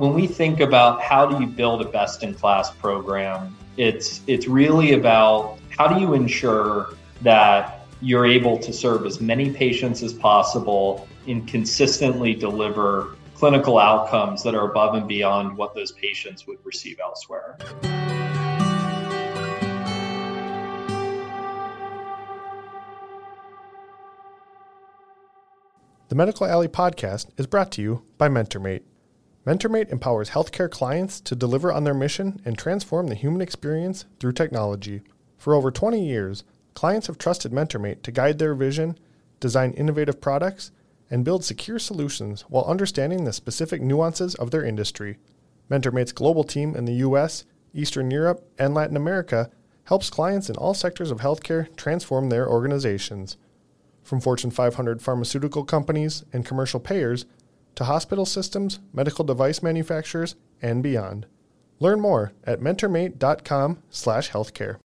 when we think about how do you build a best-in-class program, it's really about how do you ensure that you're able to serve as many patients as possible and consistently deliver clinical outcomes that are above and beyond what those patients would receive elsewhere. The Medical Alley Podcast is brought to you by MentorMate. MentorMate empowers healthcare clients to deliver on their mission and transform the human experience through technology. For over 20 years, clients have trusted MentorMate to guide their vision, design innovative products, and build secure solutions while understanding the specific nuances of their industry. MentorMate's global team in the U.S., Eastern Europe, and Latin America helps clients in all sectors of healthcare transform their organizations. From Fortune 500 pharmaceutical companies and commercial payers to hospital systems, medical device manufacturers, and beyond. Learn more at mentormate.com/healthcare.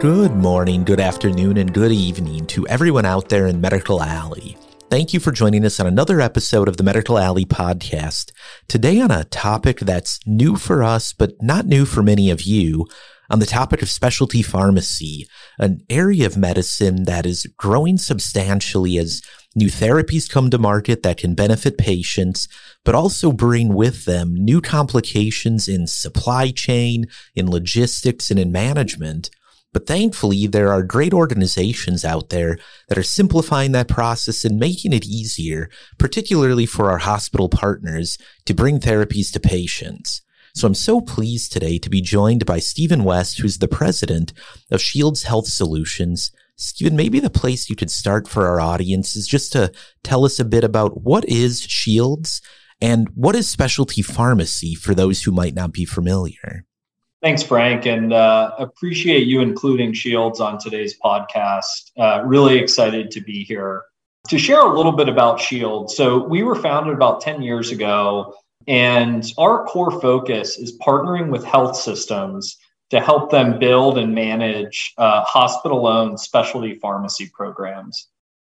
Good morning, good afternoon, and good evening to everyone out there in Medical Alley. Thank you for joining us on another episode of the Medical Alley Podcast. Today on a topic that's new for us, but not new for many of you, on the topic of specialty pharmacy, an area of medicine that is growing substantially as new therapies come to market that can benefit patients, but also bring with them new complications in supply chain, in logistics, and in management. But thankfully, there are great organizations out there that are simplifying that process and making it easier, particularly for our hospital partners, to bring therapies to patients. So I'm so pleased today to be joined by Stephen West, who's the president of Shields Health Solutions. Stephen, maybe the place you could start for our audience is just to tell us a bit about what is Shields and what is specialty pharmacy for those who might not be familiar. Thanks, Frank, and appreciate you including Shields on today's podcast. Really excited to be here to share a little bit about Shields. So we were founded about 10 years ago, and our core focus is partnering with health systems to help them build and manage hospital-owned specialty pharmacy programs.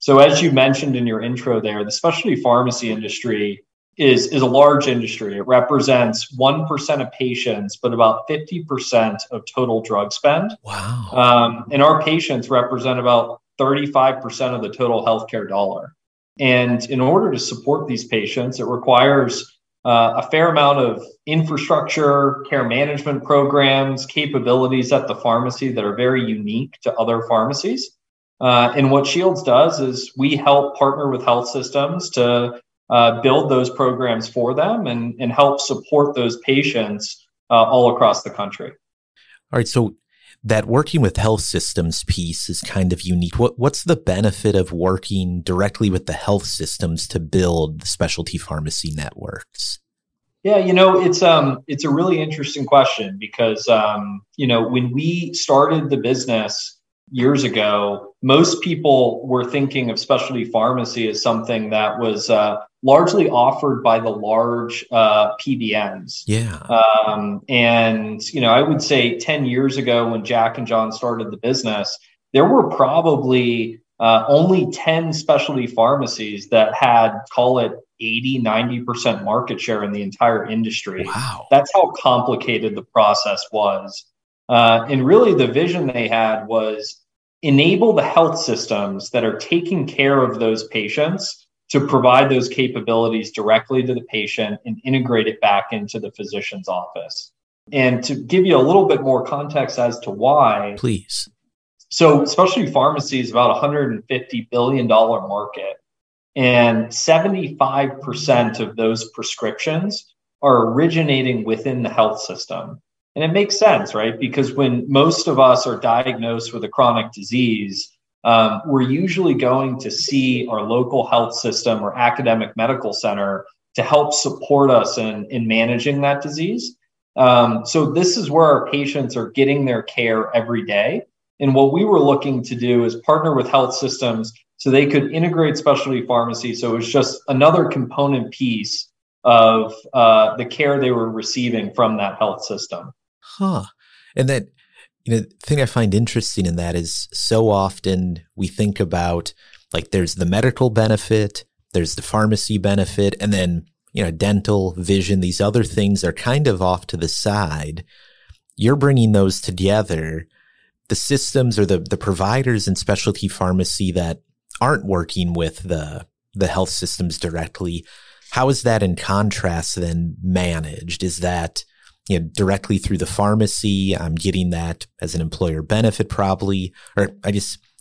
So as you mentioned in your intro there, the specialty pharmacy industry is a large industry. It represents 1% of patients, but about 50% of total drug spend. Wow. And our patients represent about 35% of the total healthcare dollar. And in order to support these patients, it requires a fair amount of infrastructure, care management programs, capabilities at the pharmacy that are very unique to other pharmacies. And what Shields does is we help partner with health systems to build those programs for them and help support those patients all across the country. All right. So that working with health systems piece is kind of unique. What's the benefit of working directly with the health systems to build the specialty pharmacy networks? Yeah, it's a really interesting question because, when we started the business years ago, most people were thinking of specialty pharmacy as something that was largely offered by the large PBMs. Yeah. I would say 10 years ago when Jack and John started the business, there were probably only 10 specialty pharmacies that had, call it 80, 90% market share in the entire industry. Wow. That's how complicated the process was. And really the vision they had was enable the health systems that are taking care of those patients to provide those capabilities directly to the patient and integrate it back into the physician's office. And to give you a little bit more context as to why. Please. So specialty pharmacy is about a $150 billion market, and 75% of those prescriptions are originating within the health system. And it makes sense, right? Because when most of us are diagnosed with a chronic disease, we're usually going to see our local health system or academic medical center to help support us in managing that disease. So this is where our patients are getting their care every day. And what we were looking to do is partner with health systems so they could integrate specialty pharmacy. So it was just another component piece of the care they were receiving from that health system. Huh. And that, you know, the thing I find interesting in that is so often we think about, like, there's the medical benefit, there's the pharmacy benefit, and then, you know, dental, vision, these other things are kind of off to the side. You're bringing those together. The systems or the providers in specialty pharmacy that aren't working with the health systems directly, how is that in contrast then managed? Is that, you know, directly through the pharmacy? I'm getting that as an employer benefit probably, or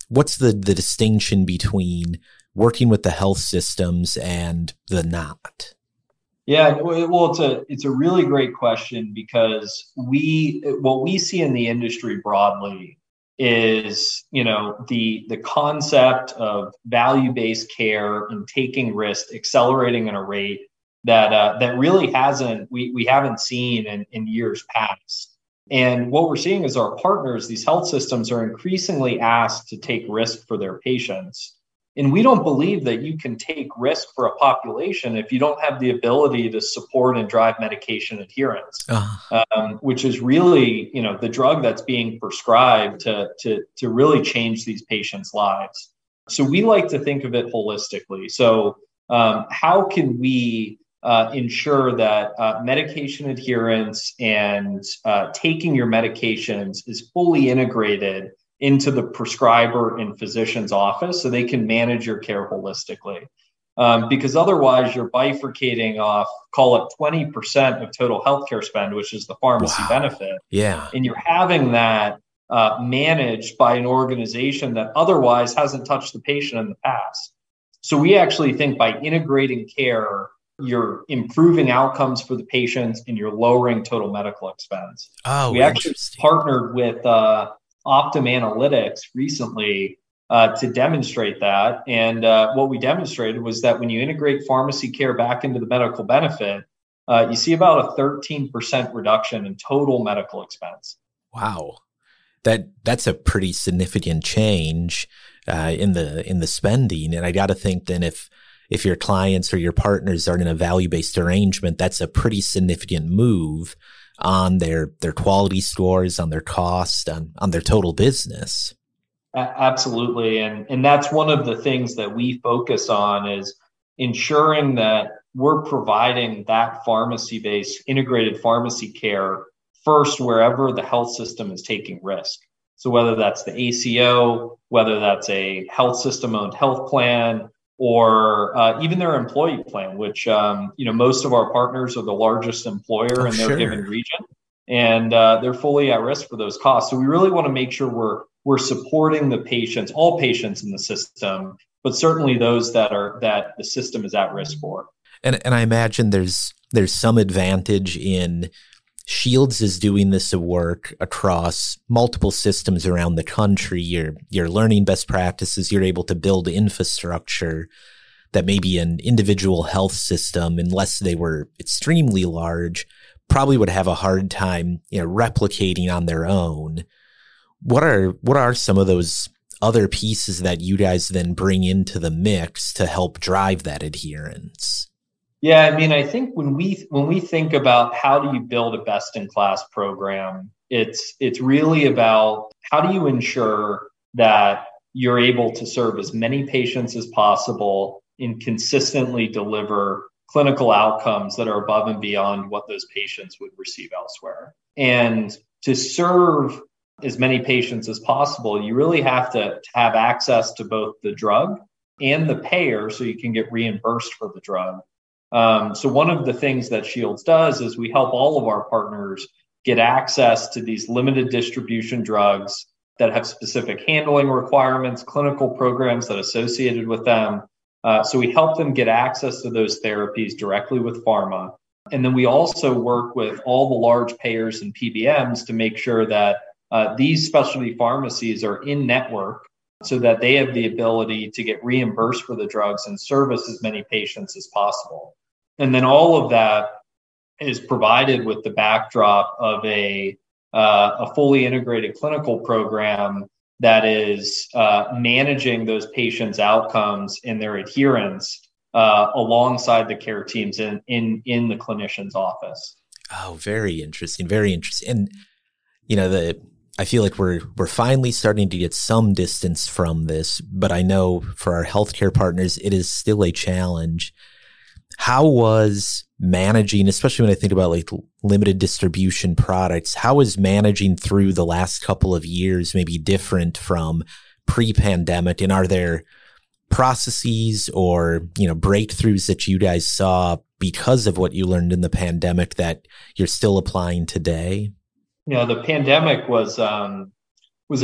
what's the distinction between working with the health systems and the not? Yeah, well, it's a really great question, because what we see in the industry broadly is, you know, the concept of value-based care and taking risk accelerating at a rate that really haven't seen in years past. And what we're seeing is our partners, these health systems, are increasingly asked to take risk for their patients. And we don't believe that you can take risk for a population if you don't have the ability to support and drive medication adherence, which is really, you know, the drug that's being prescribed to really change these patients' lives. So we like to think of it holistically. So how can we ensure that medication adherence and taking your medications is fully integrated into the prescriber and physician's office so they can manage your care holistically? Because otherwise you're bifurcating off, call it 20% of total healthcare spend, which is the pharmacy benefit. Yeah. And you're having that managed by an organization that otherwise hasn't touched the patient in the past. So we actually think by integrating care, you're improving outcomes for the patients and you're lowering total medical expense. Oh, we actually partnered with Optum Analytics recently to demonstrate that. And what we demonstrated was that when you integrate pharmacy care back into the medical benefit, you see about a 13% reduction in total medical expense. Wow. That's a pretty significant change in the spending. And I got to think then if your clients or your partners are in a value-based arrangement, that's a pretty significant move on their quality scores, on their cost, on their total business. Absolutely. And that's one of the things that we focus on, is ensuring that we're providing that pharmacy-based integrated pharmacy care first wherever the health system is taking risk. So whether that's the ACO, whether that's a health system-owned health plan, or even their employee plan, which, you know, most of our partners are the largest employer in their given region, and they're fully at risk for those costs. So we really want to make sure we're supporting the patients, all patients in the system, but certainly those that the system is at risk for. And I imagine there's some advantage in Shields is doing this work across multiple systems around the country. You're learning best practices. You're able to build infrastructure that maybe an individual health system, unless they were extremely large, probably would have a hard time, you know, replicating on their own. What are some of those other pieces that you guys then bring into the mix to help drive that adherence? Yeah, I mean, I think when we think about how do you build a best-in-class program, it's really about how do you ensure that you're able to serve as many patients as possible and consistently deliver clinical outcomes that are above and beyond what those patients would receive elsewhere. And to serve as many patients as possible, you really have to have access to both the drug and the payer so you can get reimbursed for the drug. So one of the things that Shields does is we help all of our partners get access to these limited distribution drugs that have specific handling requirements, clinical programs that are associated with them. So we help them get access to those therapies directly with pharma. And then we also work with all the large payers and PBMs to make sure that these specialty pharmacies are in network, so that they have the ability to get reimbursed for the drugs and service as many patients as possible. And then all of that is provided with the backdrop of a fully integrated clinical program that is managing those patients' outcomes and their adherence alongside the care teams in the clinician's office. Oh, very interesting. Very interesting. And, you know, I feel like we're finally starting to get some distance from this, but I know for our healthcare partners, it is still a challenge. How was managing, especially when I think about like limited distribution products, how is managing through the last couple of years maybe different from pre-pandemic? And are there processes or, you know, breakthroughs that you guys saw because of what you learned in the pandemic that you're still applying today? You know, the pandemic was a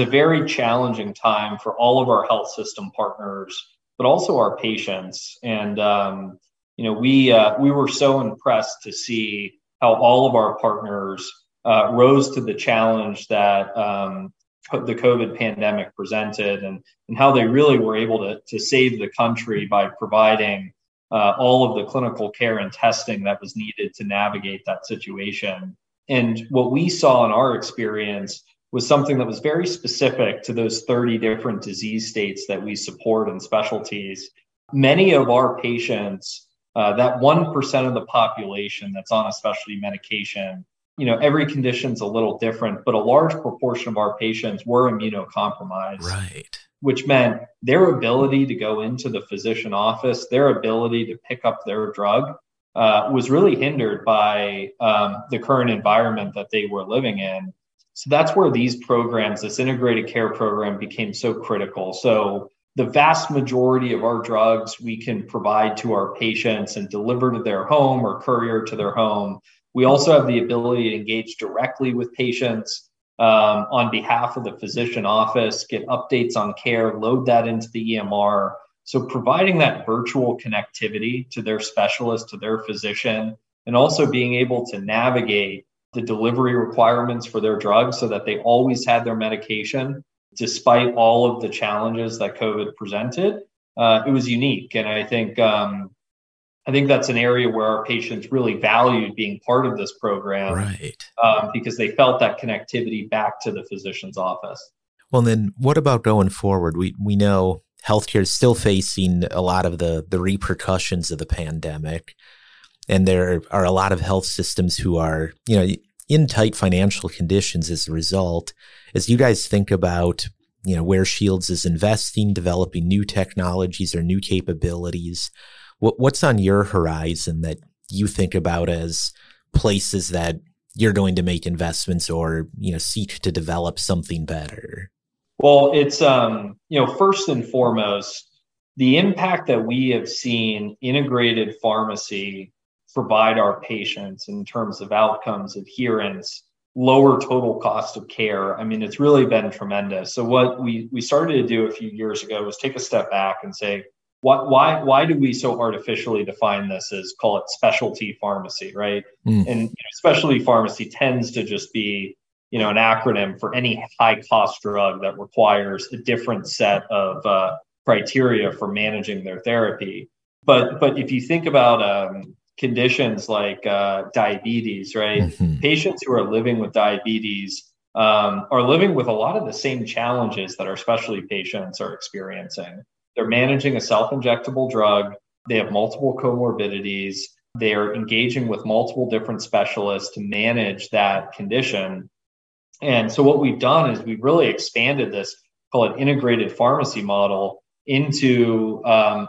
very challenging time for all of our health system partners, but also our patients. And, you know, we were so impressed to see how all of our partners rose to the challenge that the COVID pandemic presented, and how they really were able to save the country by providing all of the clinical care and testing that was needed to navigate that situation. And what we saw in our experience was something that was very specific to those 30 different disease states that we support and specialties. Many of our patients, that 1% of the population that's on a specialty medication, you know, every condition's a little different, but a large proportion of our patients were immunocompromised. Right. Which meant their ability to go into the physician office, their ability to pick up their drug, was really hindered by the current environment that they were living in. So that's where these programs, this integrated care program, became so critical. So the vast majority of our drugs we can provide to our patients and deliver to their home or courier to their home. We also have the ability to engage directly with patients on behalf of the physician office, get updates on care, load that into the EMR. So providing that virtual connectivity to their specialist, to their physician, and also being able to navigate the delivery requirements for their drugs so that they always had their medication, despite all of the challenges that COVID presented, it was unique. And I think that's an area where our patients really valued being part of this program, right? Because they felt that connectivity back to the physician's office. Well, then what about going forward? We know healthcare is still facing a lot of the repercussions of the pandemic. And there are a lot of health systems who are, you know, in tight financial conditions as a result. As you guys think about, you know, where Shields is investing, developing new technologies or new capabilities, what's on your horizon that you think about as places that you're going to make investments or, you know, seek to develop something better? Well, it's, you know, first and foremost, the impact that we have seen integrated pharmacy provide our patients in terms of outcomes, adherence, lower total cost of care. I mean, it's really been tremendous. So what we started to do a few years ago was take a step back and say, why do we so artificially define this as, call it specialty pharmacy, right? Mm. And you know, specialty pharmacy tends to just be, you know, an acronym for any high cost drug that requires a different set of criteria for managing their therapy. But if you think about conditions like diabetes, right? Mm-hmm. Patients who are living with diabetes are living with a lot of the same challenges that our specialty patients are experiencing. They're managing a self-injectable drug. They have multiple comorbidities. They are engaging with multiple different specialists to manage that condition. And so what we've done is we've really expanded this, call it integrated pharmacy model, into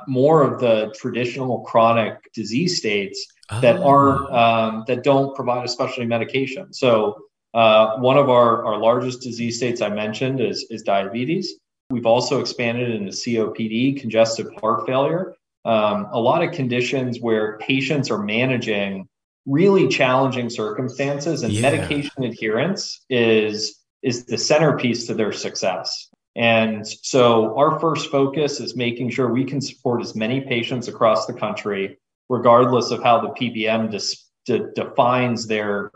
more of the traditional chronic disease states that aren't that don't provide a specialty medication. So one of our largest disease states I mentioned is diabetes. We've also expanded into COPD, congestive heart failure, a lot of conditions where patients are managing really challenging circumstances, and medication adherence is the centerpiece to their success. And so our first focus is making sure we can support as many patients across the country, regardless of how the PBM defines their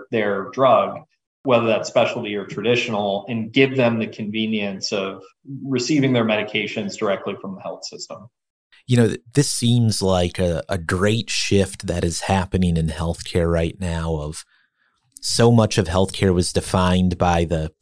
drug, whether that's specialty or traditional, and give them the convenience of receiving their medications directly from the health system. You know, this seems like a great shift that is happening in healthcare right now. Of so much of healthcare was defined by the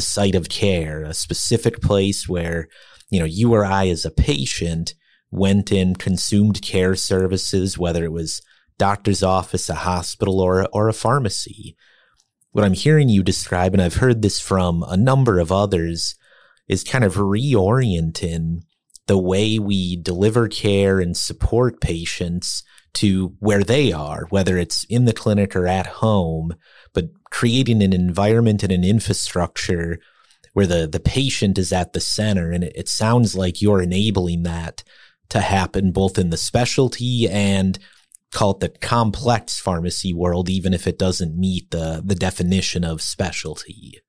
site of care, a specific place where, you know, you or I as a patient went and consumed care services, whether it was doctor's office, a hospital, or a pharmacy. What I'm hearing you describe, and I've heard this from a number of others, is kind of reorienting the way we deliver care and support patients to where they are, whether it's in the clinic or at home, but creating an environment and an infrastructure where the patient is at the center. And it sounds like you're enabling that to happen both in the specialty and call it the complex pharmacy world, even if it doesn't meet the definition of specialty.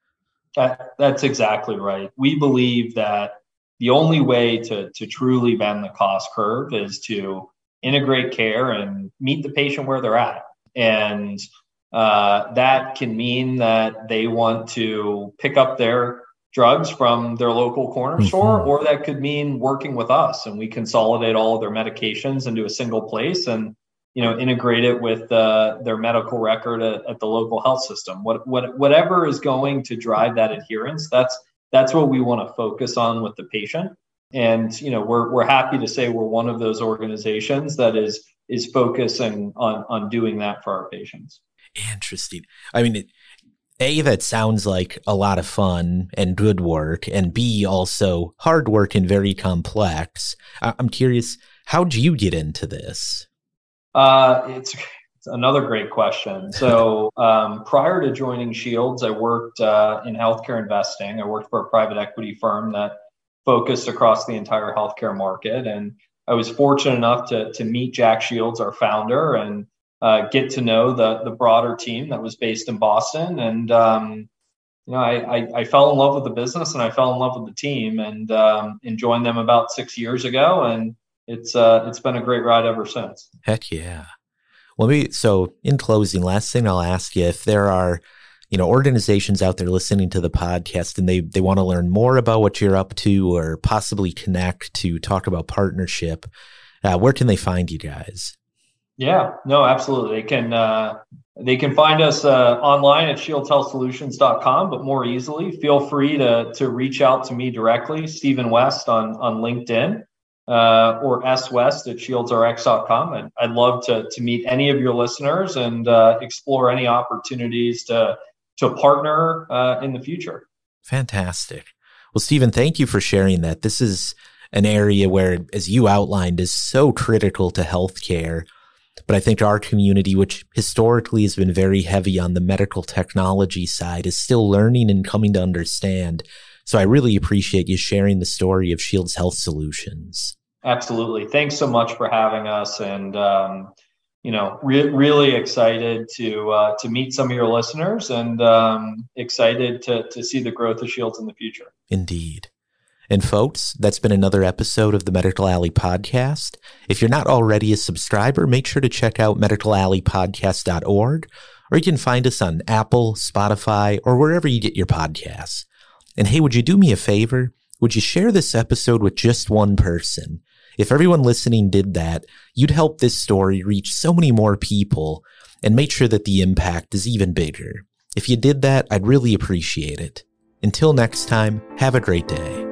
That's exactly right. We believe that the only way to truly bend the cost curve is to integrate care and meet the patient where they're at. And that can mean that they want to pick up their drugs from their local corner store, or that could mean working with us and we consolidate all of their medications into a single place and, you know, integrate it with their medical record at the local health system. Whatever is going to drive that adherence, that's what we want to focus on with the patient. And, you know, we're happy to say we're one of those organizations that is focusing on doing that for our patients. Interesting. I mean, that sounds like a lot of fun and good work, and B, also hard work and very complex. I'm curious, how'd you get into this? It's another great question. So prior to joining Shields, I worked in healthcare investing. I worked for a private equity firm that focused across the entire healthcare market. And I was fortunate enough to meet Jack Shields, our founder, and get to know the broader team that was based in Boston. And, you know, I fell in love with the business and I fell in love with the team and joined them about 6 years ago. And it's been a great ride ever since. Heck yeah. So in closing, last thing I'll ask you, if there are, you know, organizations out there listening to the podcast and they want to learn more about what you're up to or possibly connect to talk about partnership, where can they find you guys? Yeah, no, absolutely. They can find us online at shieldshealthsolutions.com, but more easily, feel free to reach out to me directly, Stephen West on LinkedIn or swest@shieldsrx.com. And I'd love to meet any of your listeners and explore any opportunities to partner in the future. Fantastic. Well, Stephen, thank you for sharing that. This is an area where, as you outlined, is so critical to healthcare. But I think our community, which historically has been very heavy on the medical technology side, is still learning and coming to understand. So I really appreciate you sharing the story of Shields Health Solutions. Absolutely. Thanks so much for having us. And, you know, really excited to meet some of your listeners and excited to see the growth of Shields in the future. Indeed. And folks, that's been another episode of the Medical Alley Podcast. If you're not already a subscriber, make sure to check out medicalalleypodcast.org, or you can find us on Apple, Spotify, or wherever you get your podcasts. And hey, would you do me a favor? Would you share this episode with just one person? If everyone listening did that, you'd help this story reach so many more people and make sure that the impact is even bigger. If you did that, I'd really appreciate it. Until next time, have a great day.